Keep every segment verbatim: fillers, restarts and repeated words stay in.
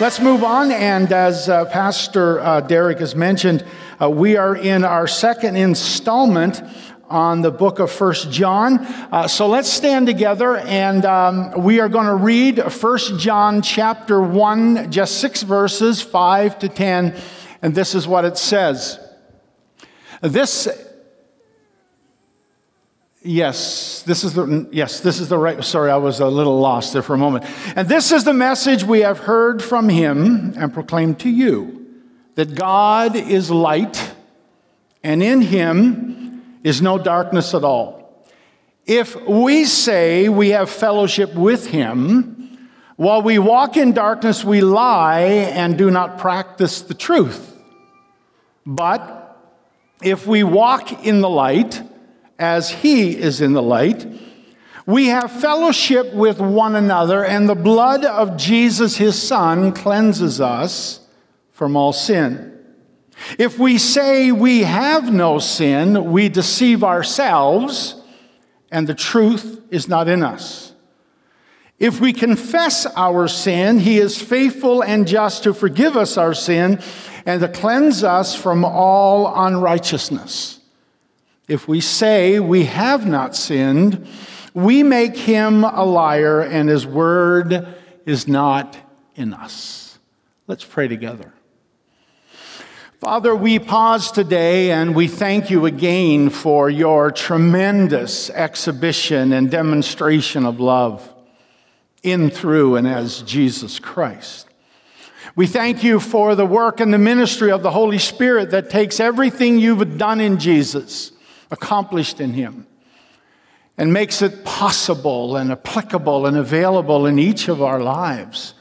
Let's move on, and as uh, Pastor uh, Derek has mentioned, uh, we are in our second installment on the book of First John. Uh, so let's stand together, and um, we are going to read First John chapter one, just six verses, five to ten, and this is what it says. This, yes, this is the, yes, this is the right, sorry, I was a little lost there for a moment. And this is the message we have heard from him and proclaimed to you, that God is light, and in him is no darkness at all. If we say we have fellowship with him, while we walk in darkness, we lie and do not practice the truth. But if we walk in the light, as he is in the light, we have fellowship with one another, and the blood of Jesus, his son, cleanses us from all sin. If we say we have no sin, we deceive ourselves, and the truth is not in us. If we confess our sin, he is faithful and just to forgive us our sin and to cleanse us from all unrighteousness. If we say we have not sinned, we make him a liar, and his word is not in us. Let's pray together. Father, we pause today and we thank you again for your tremendous exhibition and demonstration of love in, through, and as Jesus Christ. We thank you for the work and the ministry of the Holy Spirit that takes everything you've done in Jesus, accomplished in him, and makes it possible and applicable and available in each of our lives.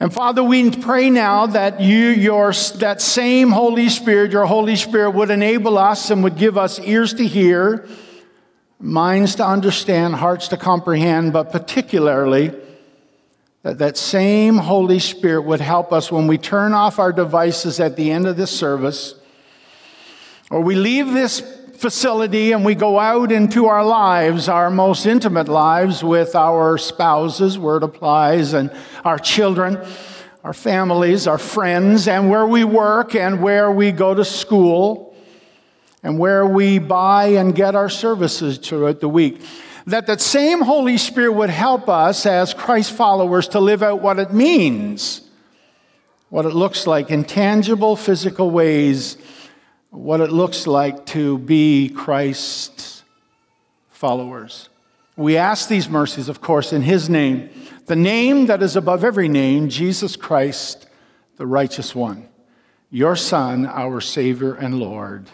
And Father, we pray now that you, your, that same Holy Spirit, your Holy Spirit would enable us and would give us ears to hear, minds to understand, hearts to comprehend, but particularly that that same Holy Spirit would help us when we turn off our devices at the end of this service, or we leave this facility and we go out into our lives, our most intimate lives with our spouses, where it applies, and our children, our families, our friends, and where we work and where we go to school and where we buy and get our services throughout the week. That that same Holy Spirit would help us as Christ followers to live out what it means, what it looks like in tangible physical ways, what it looks like to be Christ's followers. We ask these mercies, of course, in his name, the name that is above every name, Jesus Christ, the righteous one, your Son, our Savior and Lord.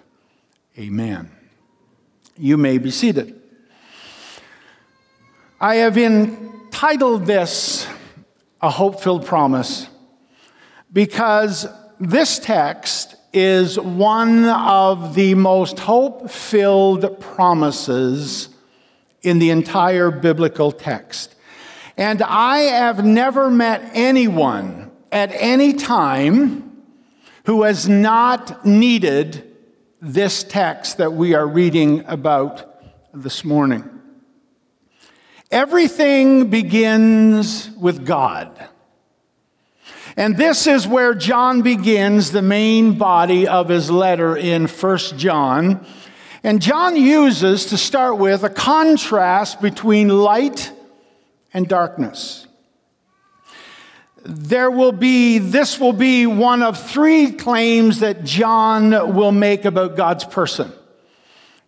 Amen. You may be seated. I have entitled this A Hope-Filled Promise because this text is one of the most hope-filled promises in the entire biblical text. And I have never met anyone at any time who has not needed this text that we are reading about this morning. Everything begins with God. And this is where John begins the main body of his letter in First John. And John uses, to start with, a contrast between light and darkness. There will be, this will be one of three claims that John will make about God's person.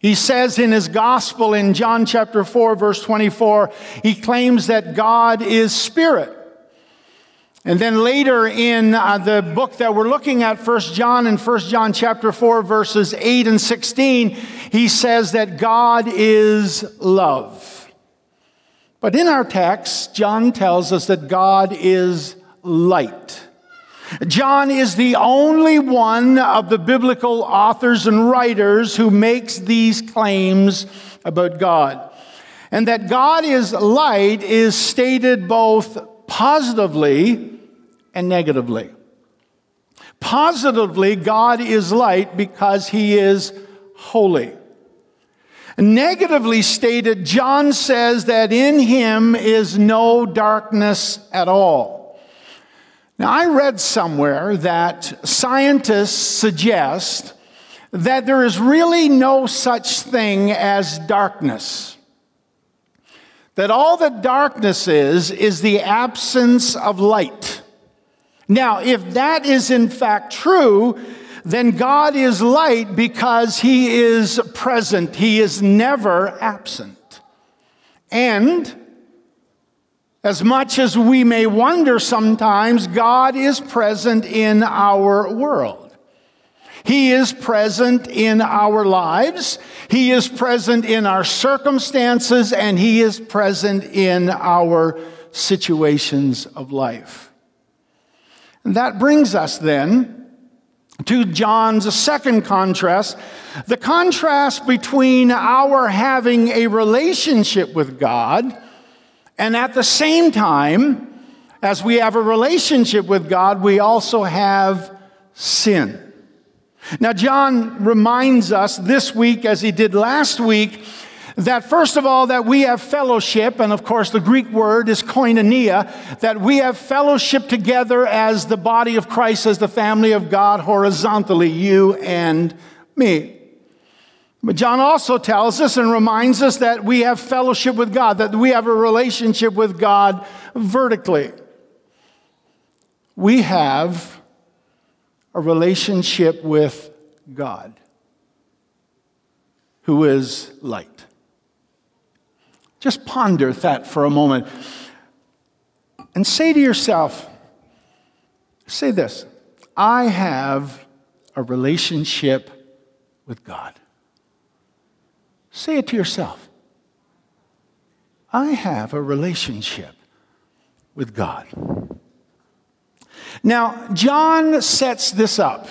He says in his gospel in John chapter four, verse twenty-four, he claims that God is spirit. And then later in uh, the book that we're looking at, First John, in First John chapter four, verses eight and sixteen, he says that God is love. But in our text, John tells us that God is light. John is the only one of the biblical authors and writers who makes these claims about God. And that God is light is stated both positively and negatively. Positively, God is light because he is holy. Negatively stated, John says that in him is no darkness at all. Now, I read somewhere that scientists suggest that there is really no such thing as darkness. That all that darkness is, is the absence of light. Now, if that is in fact true, then God is light because he is present. He is never absent. And as much as we may wonder sometimes, God is present in our world. He is present in our lives, he is present in our circumstances, and he is present in our situations of life. And that brings us then to John's second contrast, the contrast between our having a relationship with God and at the same time, as we have a relationship with God, we also have sin. Now, John reminds us this week, as he did last week, that first of all, that we have fellowship, and of course the Greek word is koinonia, that we have fellowship together as the body of Christ, as the family of God, horizontally, you and me. But John also tells us and reminds us that we have fellowship with God, that we have a relationship with God vertically. We have a relationship with God, who is light. Just ponder that for a moment and say to yourself, say this, I have a relationship with God. Say it to yourself. I have a relationship with God. Now, John sets this up,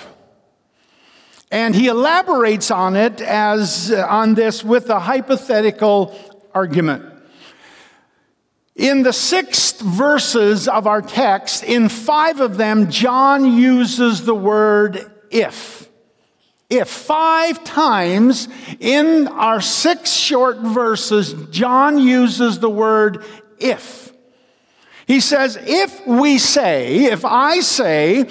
and he elaborates on it as uh, on this with a hypothetical argument. In the six verses of our text, in five of them, John uses the word if. If five times in our six short verses, John uses the word if. He says, if we say, if I say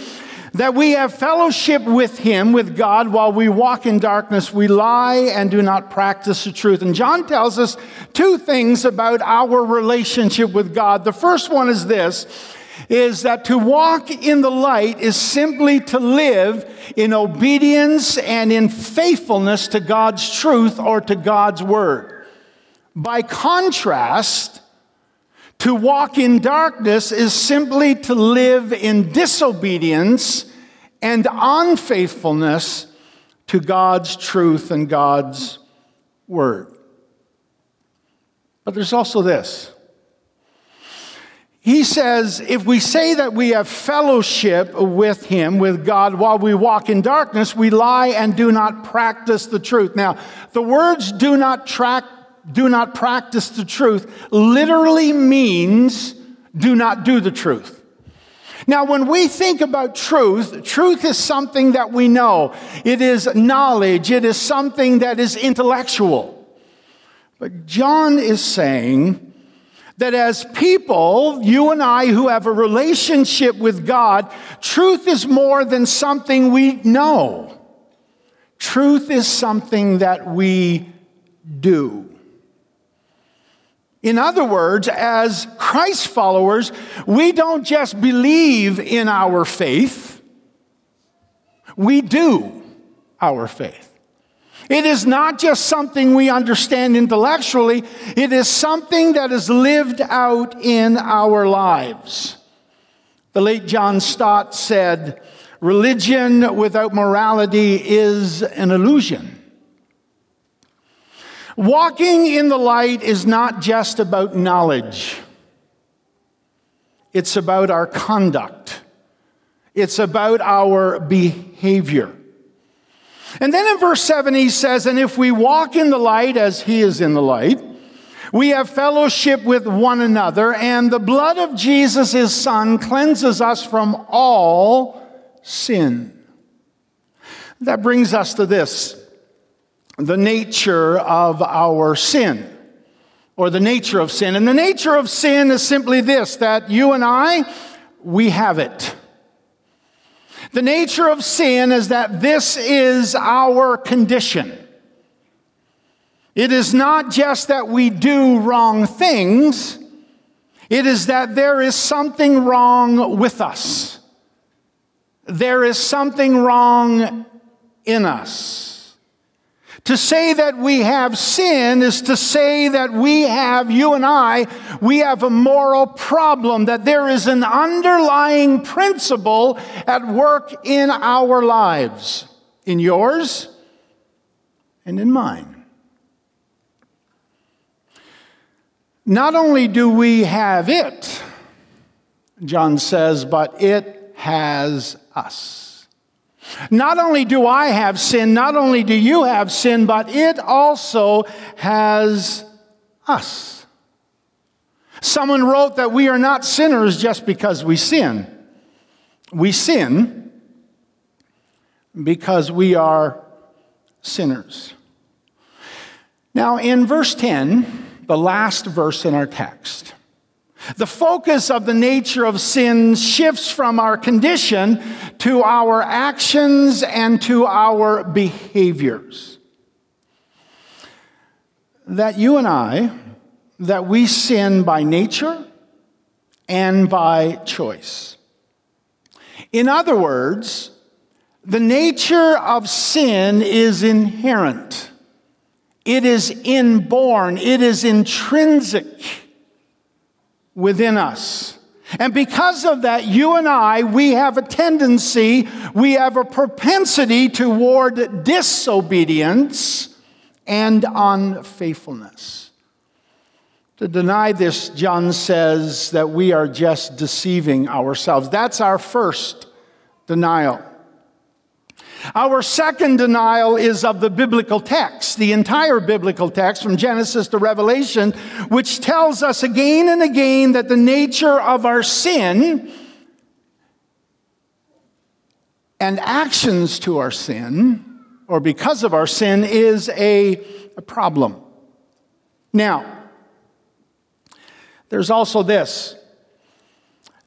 that we have fellowship with him, with God, while we walk in darkness, we lie and do not practice the truth. And John tells us two things about our relationship with God. The first one is this, is that to walk in the light is simply to live in obedience and in faithfulness to God's truth or to God's word. By contrast, to walk in darkness is simply to live in disobedience and unfaithfulness to God's truth and God's word. But there's also this. He says, if we say that we have fellowship with him, with God, while we walk in darkness, we lie and do not practice the truth. Now, the words do not track do not practice the truth literally means do not do the truth. Now, when we think about truth, truth is something that we know. It is knowledge. It is something that is intellectual. But John is saying that as people, you and I who have a relationship with God, truth is more than something we know. Truth is something that we do. In other words, as Christ followers, we don't just believe in our faith, we do our faith. It is not just something we understand intellectually, it is something that is lived out in our lives. The late John Stott said, "Religion without morality is an illusion." Walking in the light is not just about knowledge. It's about our conduct. It's about our behavior. And then in verse seven he says, and if we walk in the light as he is in the light, we have fellowship with one another, and the blood of Jesus his son cleanses us from all sin. That brings us to this. The nature of our sin, or the nature of sin. And the nature of sin is simply this, that you and I, we have it. The nature of sin is that this is our condition. It is not just that we do wrong things. It is that there is something wrong with us. There is something wrong in us. To say that we have sin is to say that we have, you and I, we have a moral problem, that there is an underlying principle at work in our lives, in yours and in mine. Not only do we have it, John says, but it has us. Not only do I have sin, not only do you have sin, but it also has us. Someone wrote that we are not sinners just because we sin. We sin because we are sinners. Now, in verse ten, the last verse in our text, the focus of the nature of sin shifts from our condition to our actions and to our behaviors. That you and I, that we sin by nature and by choice. In other words, the nature of sin is inherent. It is inborn. It is intrinsic within us. And because of that, you and I, we have a tendency, we have a propensity toward disobedience and unfaithfulness. To deny this, John says that we are just deceiving ourselves. That's our first denial. Our second denial is of the biblical text, the entire biblical text from Genesis to Revelation, which tells us again and again that the nature of our sin and actions to our sin, or because of our sin, is a, a problem. Now, there's also this.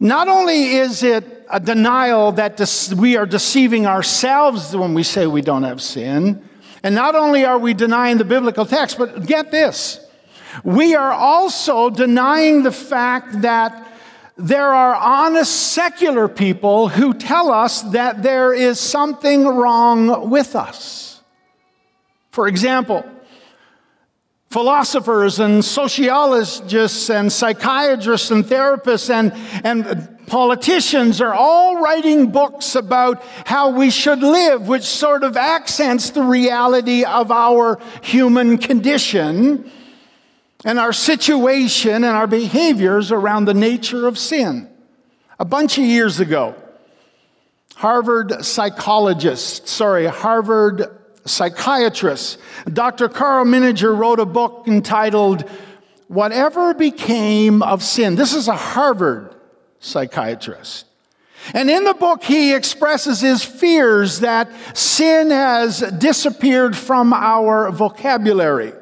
Not only is it a denial that we are deceiving ourselves when we say we don't have sin, and not only are we denying the biblical text, but get this, we are also denying the fact that there are honest secular people who tell us that there is something wrong with us. For example, philosophers and sociologists and psychiatrists and therapists and, and politicians are all writing books about how we should live, which sort of accents the reality of our human condition and our situation and our behaviors around the nature of sin. A bunch of years ago, Harvard psychologists, sorry, Harvard psychiatrist, Doctor Carl Menninger, wrote a book entitled Whatever Became of Sin. This is a Harvard psychiatrist. And in the book, he expresses his fears that sin has disappeared from our vocabulary.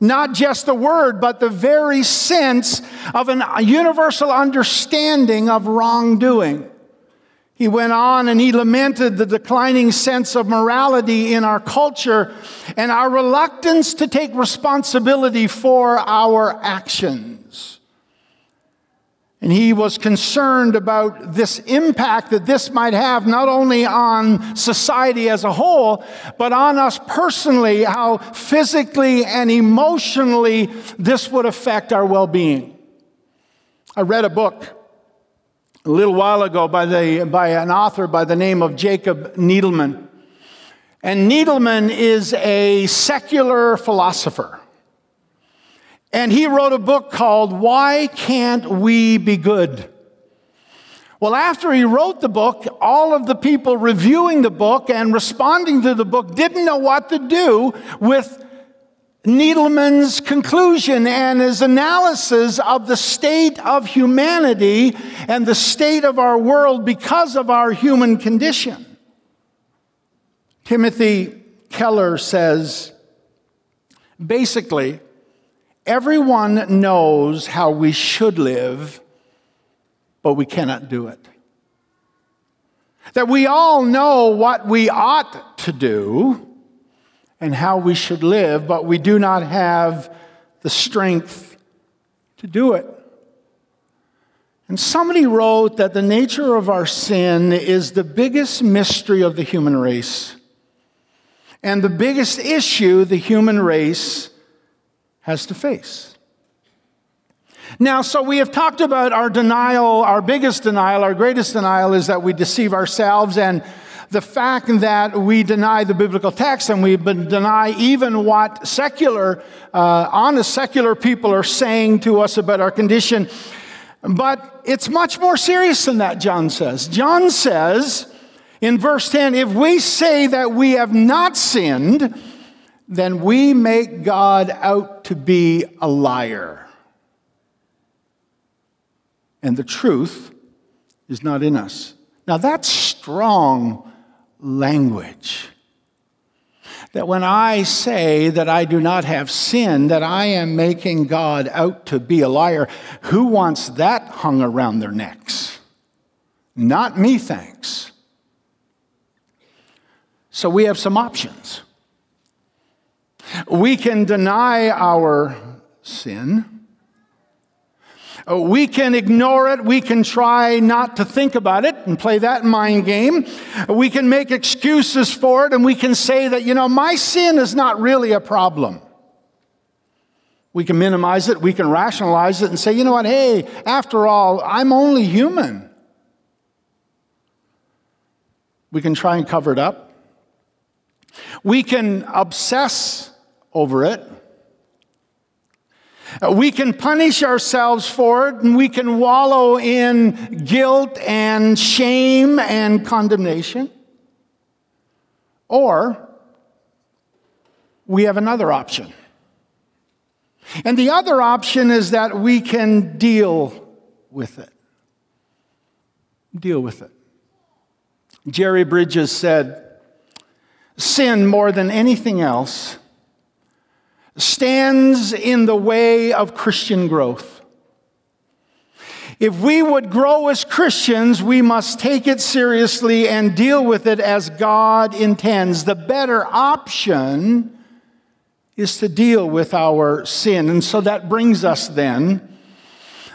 Not just the word, but the very sense of a universal understanding of wrongdoing. He went on and he lamented the declining sense of morality in our culture and our reluctance to take responsibility for our actions. And he was concerned about this impact that this might have not only on society as a whole, but on us personally, how physically and emotionally this would affect our well-being. I read a book a little while ago by the by an author by the name of Jacob Needleman. And Needleman is a secular philosopher. And he wrote a book called Why Can't We Be Good? Well, after he wrote the book, all of the people reviewing the book and responding to the book didn't know what to do with Needleman's conclusion and his analysis of the state of humanity and the state of our world because of our human condition. Timothy Keller says, basically, everyone knows how we should live, but we cannot do it. That we all know what we ought to do and how we should live, but we do not have the strength to do it. And somebody wrote that the nature of our sin is the biggest mystery of the human race and the biggest issue the human race has to face. Now, so we have talked about our denial, our biggest denial, our greatest denial is that we deceive ourselves, and the fact that we deny the biblical text and we deny even what secular, uh, honest secular people are saying to us about our condition. But it's much more serious than that, John says. John says in verse ten, if we say that we have not sinned, then we make God out to be a liar. And the truth is not in us. Now that's strong language. That when I say that I do not have sin, that I am making God out to be a liar. Who wants that hung around their necks? Not me, thanks. So we have some options. We can deny our sin. We can ignore it. We can try not to think about it and play that mind game. We can make excuses for it, and we can say that, you know, my sin is not really a problem. We can minimize it. We can rationalize it and say, you know what, hey, after all, I'm only human. We can try and cover it up. We can obsess over it. We can punish ourselves for it, and we can wallow in guilt and shame and condemnation. Or we have another option. And the other option is that we can deal with it. Deal with it. Jerry Bridges said, sin more than anything else stands in the way of Christian growth. If we would grow as Christians, we must take it seriously and deal with it as God intends. The better option is to deal with our sin. And so that brings us then,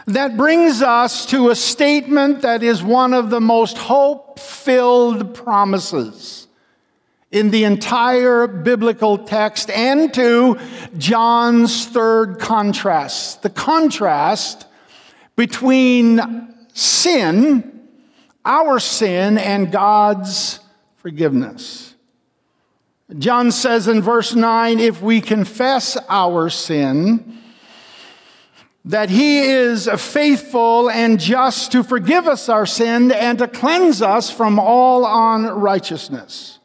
that brings us to a statement that is one of the most hope-filled promises in the entire biblical text, and to John's third contrast. The contrast between sin, our sin, and God's forgiveness. John says in verse nine, if we confess our sin, that he is faithful and just to forgive us our sin and to cleanse us from all unrighteousness.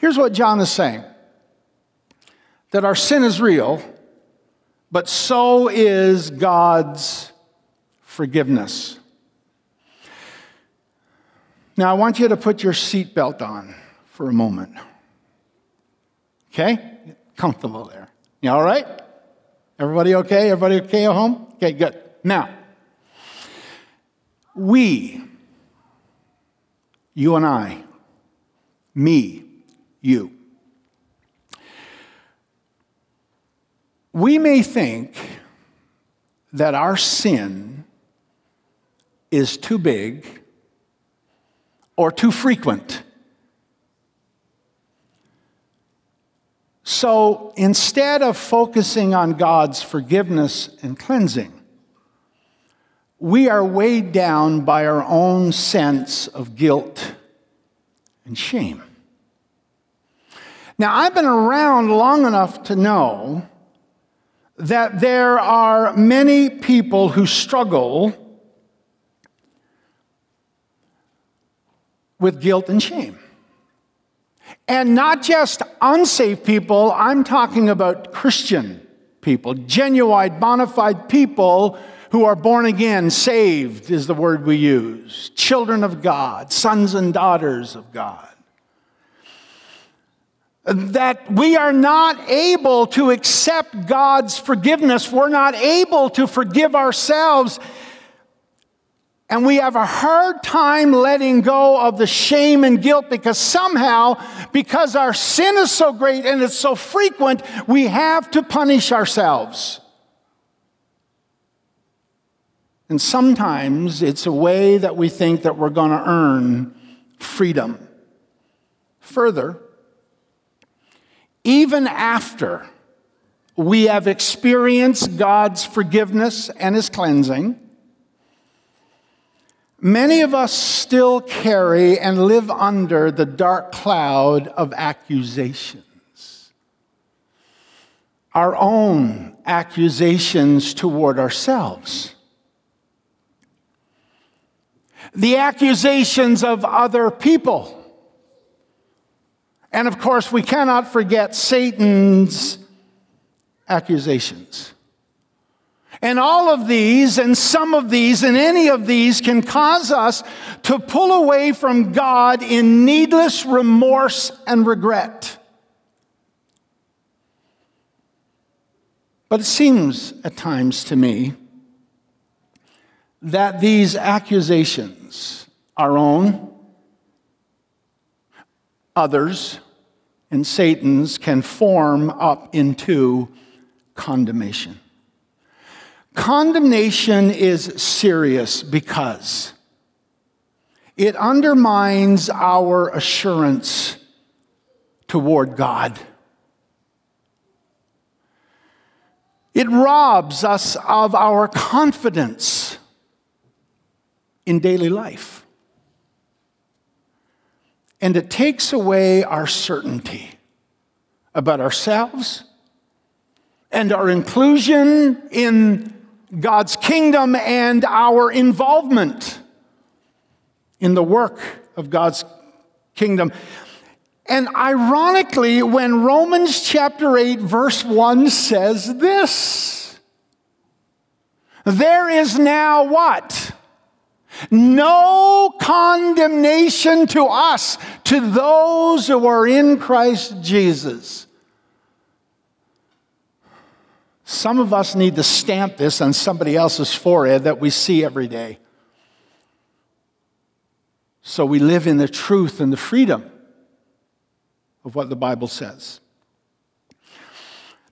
Here's what John is saying, that our sin is real, but so is God's forgiveness. Now, I want you to put your seatbelt on for a moment. Okay? Get comfortable there. You all right? Everybody okay? Everybody okay at home? Okay, good. Now, we, you and I, me, you. We may think that our sin is too big or too frequent. So instead of focusing on God's forgiveness and cleansing, we are weighed down by our own sense of guilt and shame. Now, I've been around long enough to know that there are many people who struggle with guilt and shame. And not just unsaved people, I'm talking about Christian people, genuine, bona fide people who are born again, saved is the word we use, children of God, sons and daughters of God. That we are not able to accept God's forgiveness. We're not able to forgive ourselves. And we have a hard time letting go of the shame and guilt because somehow, because our sin is so great and it's so frequent, we have to punish ourselves. And sometimes it's a way that we think that we're going to earn freedom. Further, even after we have experienced God's forgiveness and His cleansing, many of us still carry and live under the dark cloud of accusations. Our own accusations toward ourselves. The accusations of other people. And of course, we cannot forget Satan's accusations. And all of these, and some of these, and any of these can cause us to pull away from God in needless remorse and regret. But it seems at times to me that these accusations, our own, others, and Satan's, can form up into condemnation. Condemnation is serious because it undermines our assurance toward God. It robs us of our confidence in daily life. And it takes away our certainty about ourselves and our inclusion in God's kingdom and our involvement in the work of God's kingdom. And ironically, when Romans chapter eight, verse one says this, there is now what? No condemnation to us, to those who are in Christ Jesus. Some of us need to stamp this on somebody else's forehead that we see every day, so we live in the truth and the freedom of what the Bible says.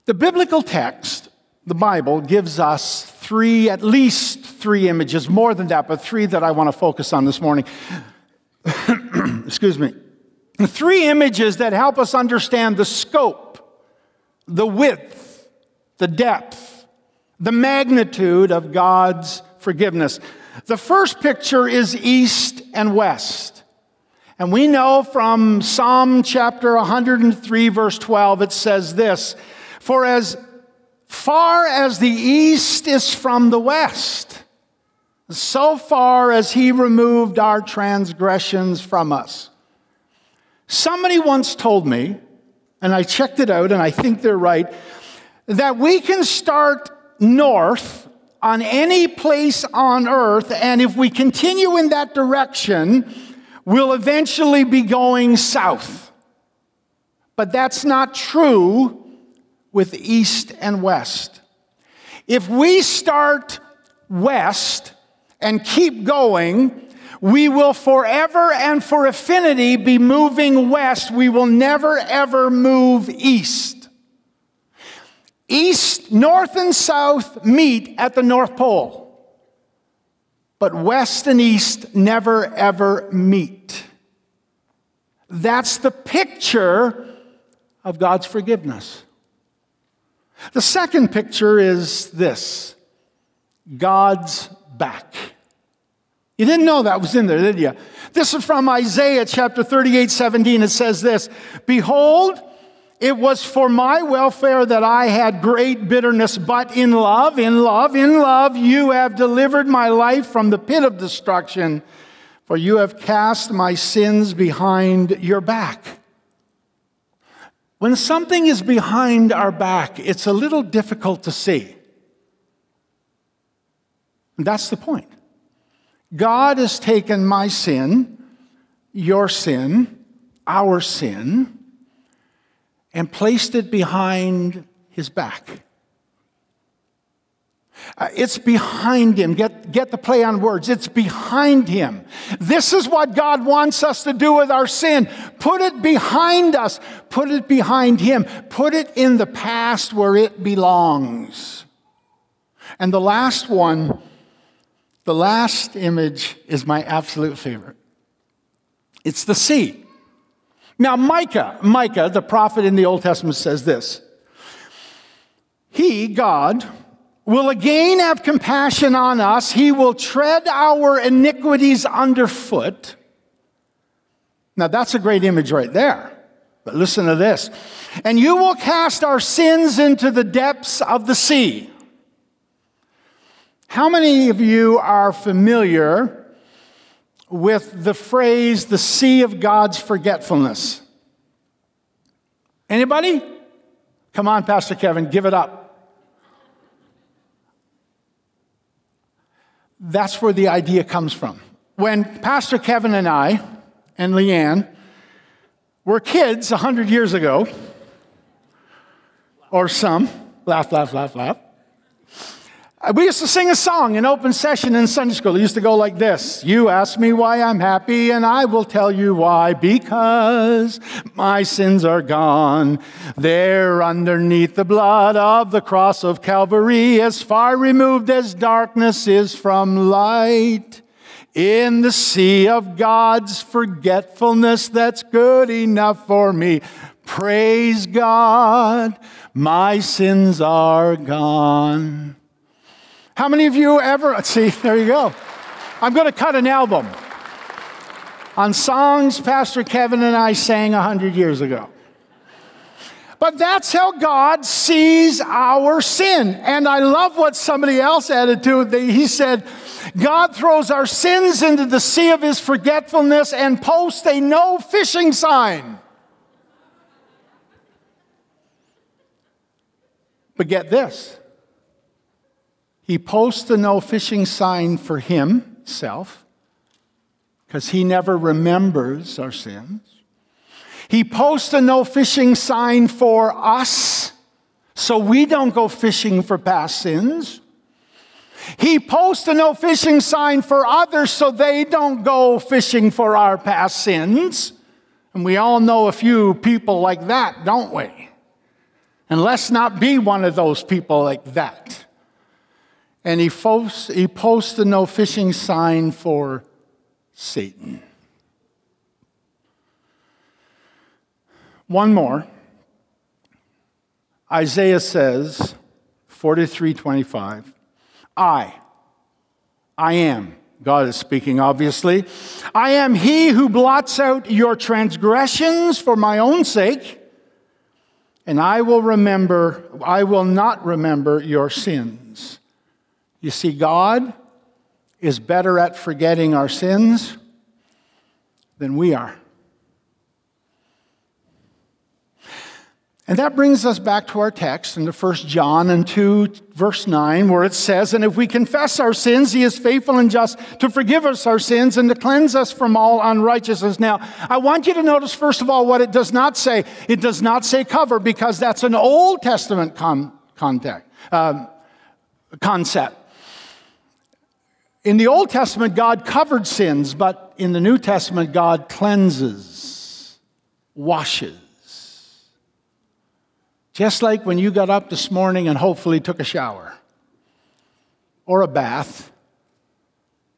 The biblical text, the Bible, gives us three, at least three images, more than that, but three that I want to focus on this morning. Excuse me. Three images that help us understand the scope, the width, the depth, the magnitude of God's forgiveness. The first picture is east and west. And we know from Psalm chapter one hundred three, verse twelve, it says this, "For as far as the east is from the west, so far as He removed our transgressions from us." Somebody once told me, and I checked it out, and I think they're right, that we can start north on any place on earth, and if we continue in that direction, we'll eventually be going south. But that's not true with east and west. If we start west and keep going, we will forever and for infinity be moving west. We will never, ever move east. East, north and south meet at the North Pole, but west and east never, ever meet. That's the picture of God's forgiveness. The second picture is this, God's back. You didn't know that was in there, did you? This is from Isaiah chapter thirty-eight, seventeen. It says this, "Behold, it was for my welfare that I had great bitterness, but in love, in love, in love, you have delivered my life from the pit of destruction, for you have cast my sins behind your back." When something is behind our back, it's a little difficult to see. And that's the point. God has taken my sin, your sin, our sin, and placed it behind His back. Uh, it's behind him. Get, get the play on words. It's behind him. This is what God wants us to do with our sin. Put it behind us. Put it behind him. Put it in the past where it belongs. And the last one, the last image is my absolute favorite. It's the sea. Now, Micah, Micah, the prophet in the Old Testament, says this. He, God, will again have compassion on us. He will tread our iniquities underfoot. Now, that's a great image right there. But listen to this. And you will cast our sins into the depths of the sea. How many of you are familiar with the phrase, the sea of God's forgetfulness? Anybody? Come on, Pastor Kevin, give it up. That's where the idea comes from. When Pastor Kevin and I and Leanne were kids one hundred years ago, or some, laugh, laugh, laugh, laugh, we used to sing a song in open session in Sunday school. It used to go like this. You ask me why I'm happy, and I will tell you why. Because my sins are gone. They're underneath the blood of the cross of Calvary, as far removed as darkness is from light. In the sea of God's forgetfulness, that's good enough for me. Praise God, my sins are gone. How many of you ever, see, there you go. I'm going to cut an album on songs Pastor Kevin and I sang one hundred years ago. But that's how God sees our sin. And I love what somebody else added to it. He said, God throws our sins into the sea of his forgetfulness and posts a no fishing sign. But get this. He posts the no fishing sign for himself because he never remembers our sins. He posts the no fishing sign for us so we don't go fishing for past sins. He posts the no fishing sign for others so they don't go fishing for our past sins. And we all know a few people like that, don't we? And let's not be one of those people like that. And he posts, he posts the no fishing sign for Satan. One more. Isaiah says, forty-three twenty-five, I, I am, God is speaking obviously, I am he who blots out your transgressions for my own sake, and I will remember, I will not remember your sins. You see, God is better at forgetting our sins than we are. And that brings us back to our text in the First John and two, verse nine, where it says, and if we confess our sins, he is faithful and just to forgive us our sins and to cleanse us from all unrighteousness. Now, I want you to notice, first of all, what it does not say. It does not say cover, because that's an Old Testament con- context, um, concept. In the Old Testament, God covered sins, but in the New Testament, God cleanses, washes. Just like when you got up this morning and hopefully took a shower or a bath,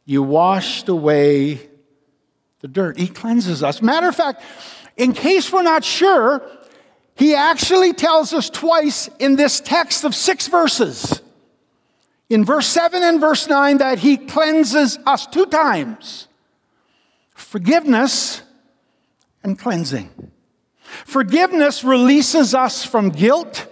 you washed away the dirt. He cleanses us. Matter of fact, in case we're not sure, he actually tells us twice in this text of six verses. In verse seven and verse nine, that he cleanses us two times. Forgiveness and cleansing. Forgiveness releases us from guilt.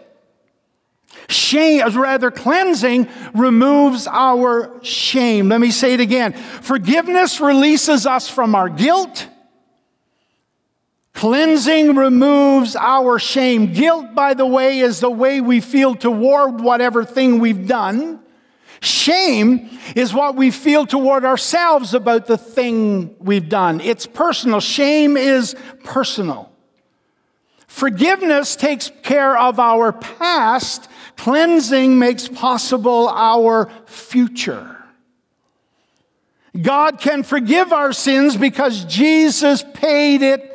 Shame, rather, cleansing removes our shame. Let me say it again. Forgiveness releases us from our guilt. Cleansing removes our shame. Guilt, by the way, is the way we feel toward whatever thing we've done. Shame is what we feel toward ourselves about the thing we've done. It's personal. Shame is personal. Forgiveness takes care of our past. Cleansing makes possible our future. God can forgive our sins because Jesus paid it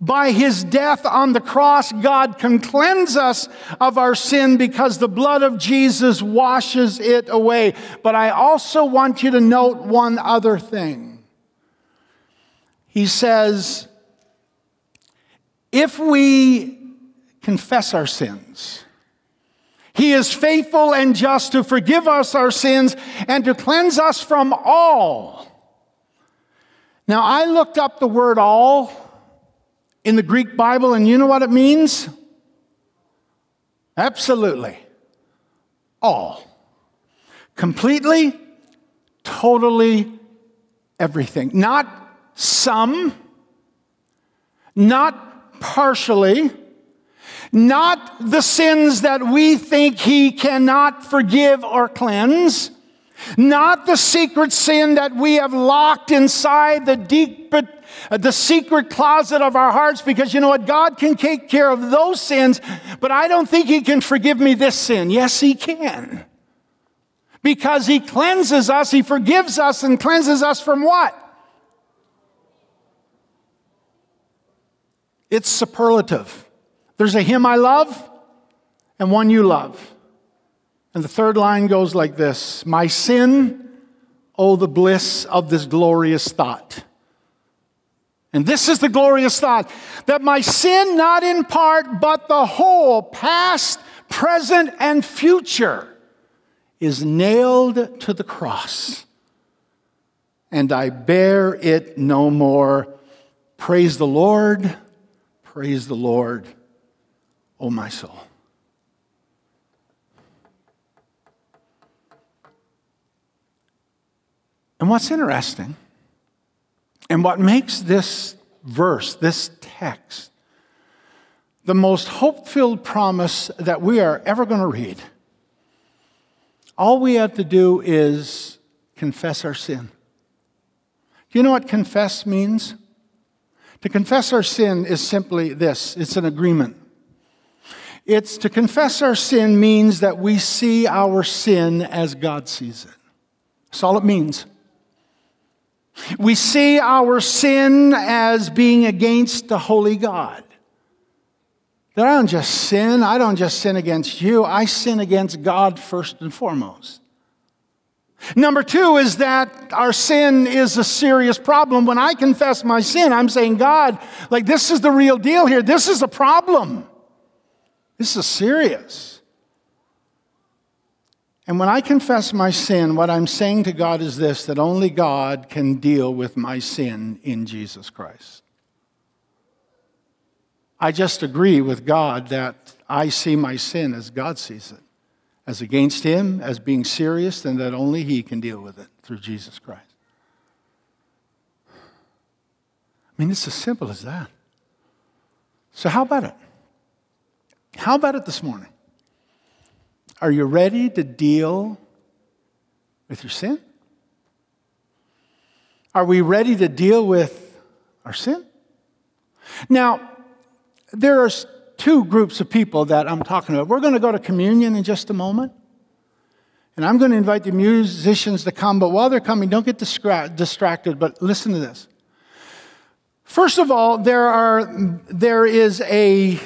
by his death on the cross. God can cleanse us of our sin because the blood of Jesus washes it away. But I also want you to note one other thing. He says, if we confess our sins, he is faithful and just to forgive us our sins and to cleanse us from all. Now, I looked up the word all in the Greek Bible, and you know what it means? Absolutely. All. Completely, totally, everything. Not some, not partially, not the sins that we think he cannot forgive or cleanse, not the secret sin that we have locked inside the deep, the secret closet of our hearts, because you know what? God can take care of those sins, but I don't think he can forgive me this sin. Yes, he can. Because he cleanses us, he forgives us, and cleanses us from what? It's superlative. There's a hymn I love and one you love. And the third line goes like this. My sin, oh the bliss of this glorious thought. And this is the glorious thought, that my sin, not in part, but the whole, past, present, and future, is nailed to the cross. And I bear it no more. Praise the Lord, praise the Lord. Oh, my soul. And what's interesting, and what makes this verse, this text, the most hope-filled promise that we are ever going to read, all we have to do is confess our sin. Do you know what confess means? To confess our sin is simply this. It's an agreement. It's to confess our sin means that we see our sin as God sees it. That's all it means. We see our sin as being against the holy God. That I don't just sin. I don't just sin against you. I sin against God first and foremost. Number two is that our sin is a serious problem. When I confess my sin, I'm saying, God, like this is the real deal here. This is a problem. This is serious. And when I confess my sin, what I'm saying to God is this, that only God can deal with my sin in Jesus Christ. I just agree with God that I see my sin as God sees it, as against him, as being serious, and that only he can deal with it through Jesus Christ. I mean, it's as simple as that. So how about it? How about it this morning? Are you ready to deal with your sin? Are we ready to deal with our sin? Now, there are two groups of people that I'm talking about. We're going to go to communion in just a moment. And I'm going to invite the musicians to come. But while they're coming, don't get distra- distracted. But listen to this. First of all, there are there is a...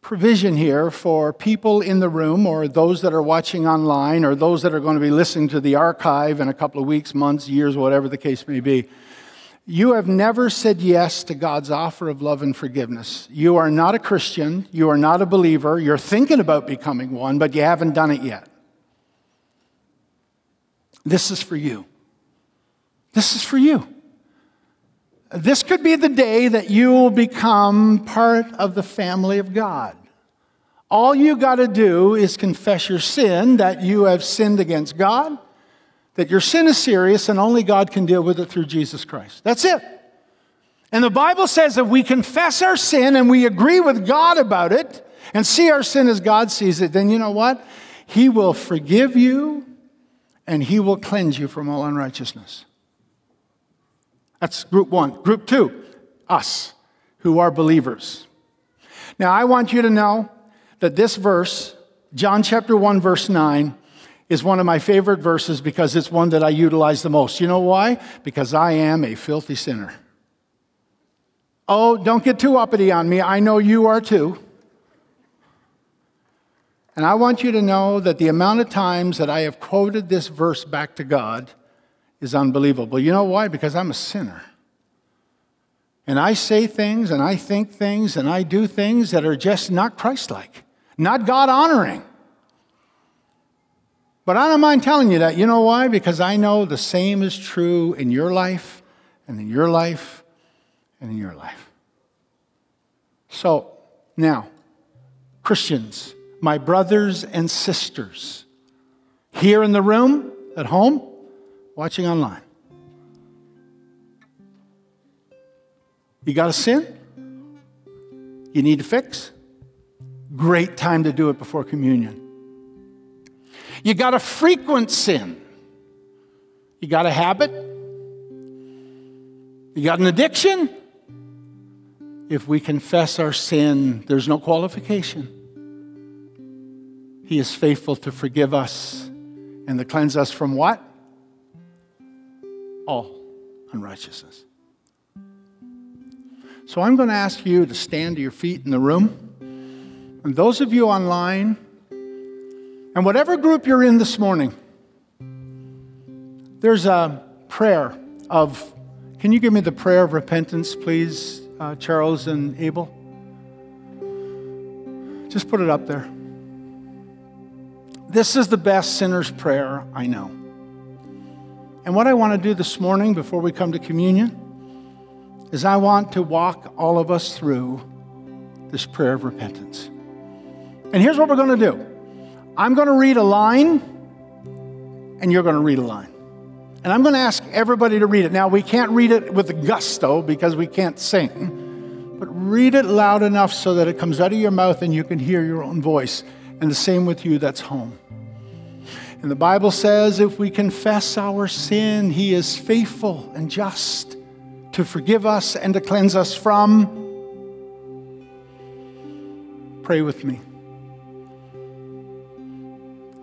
provision here for people in the room or those that are watching online or those that are going to be listening to the archive in a couple of weeks, months, years, whatever the case may be. You have never said yes to God's offer of love and forgiveness. You are not a Christian. You are not a believer. You're thinking about becoming one, but you haven't done it yet. This is for you. This is for you. This could be the day that you will become part of the family of God. All you got to do is confess your sin, that you have sinned against God, that your sin is serious, and only God can deal with it through Jesus Christ. That's it. And the Bible says that we confess our sin and we agree with God about it and see our sin as God sees it, then you know what? He will forgive you and he will cleanse you from all unrighteousness. That's group one. Group two, us who are believers. Now, I want you to know that this verse John chapter one, verse nine is one of my favorite verses because it's one that I utilize the most. You know why? Because I am a filthy sinner. Oh, don't get too uppity on me. I know you are too. And I want you to know that the amount of times that I have quoted this verse back to God is unbelievable. You know why? Because I'm a sinner. And I say things, and I think things, and I do things that are just not Christ-like, not God-honoring. But I don't mind telling you that. You know why? Because I know the same is true in your life, and in your life, and in your life. So, now, Christians, my brothers and sisters, here in the room, at home, watching online. You got a sin you need to fix? Great time to do it before communion. You got a frequent sin. You got a habit. You got an addiction. If we confess our sin, there's no qualification. He is faithful to forgive us and to cleanse us from what? All unrighteousness. So I'm going to ask you to stand to your feet in the room. And those of you online, and whatever group you're in this morning, there's a prayer of, can you give me the prayer of repentance, please, uh, Charles and Abel? Just put it up there. This is the best sinner's prayer I know. And what I want to do this morning before we come to communion is I want to walk all of us through this prayer of repentance. And here's what we're going to do. I'm going to read a line, and you're going to read a line. And I'm going to ask everybody to read it. Now, we can't read it with gusto because we can't sing, but read it loud enough so that it comes out of your mouth and you can hear your own voice. And the same with you that's home. And the Bible says, if we confess our sin, he is faithful and just to forgive us and to cleanse us from. Pray with me.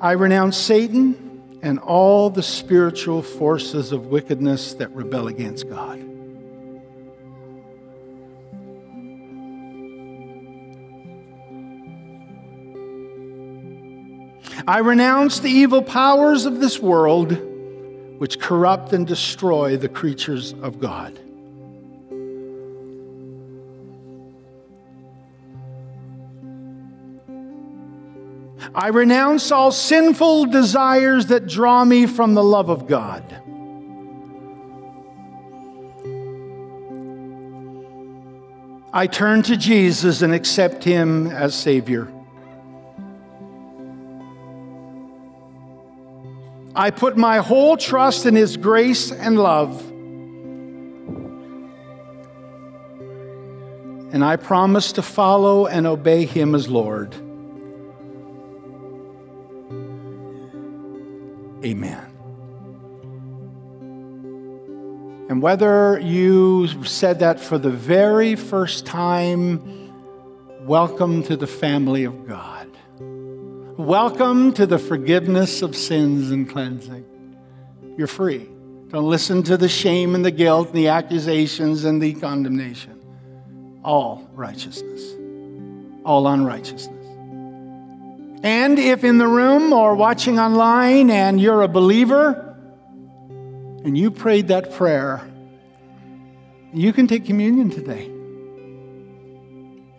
I renounce Satan and all the spiritual forces of wickedness that rebel against God. I renounce the evil powers of this world, which corrupt and destroy the creatures of God. I renounce all sinful desires that draw me from the love of God. I turn to Jesus and accept him as Savior. I put my whole trust in his grace and love. And I promise to follow and obey him as Lord. Amen. And whether you said that for the very first time, welcome to the family of God. Welcome to the forgiveness of sins and cleansing. You're free. Don't listen to the shame and the guilt and the accusations and the condemnation. All righteousness. All unrighteousness. And if in the room or watching online and you're a believer and you prayed that prayer, you can take communion today.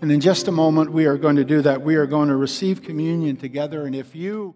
And in just a moment, we are going to do that. We are going to receive communion together. And if you...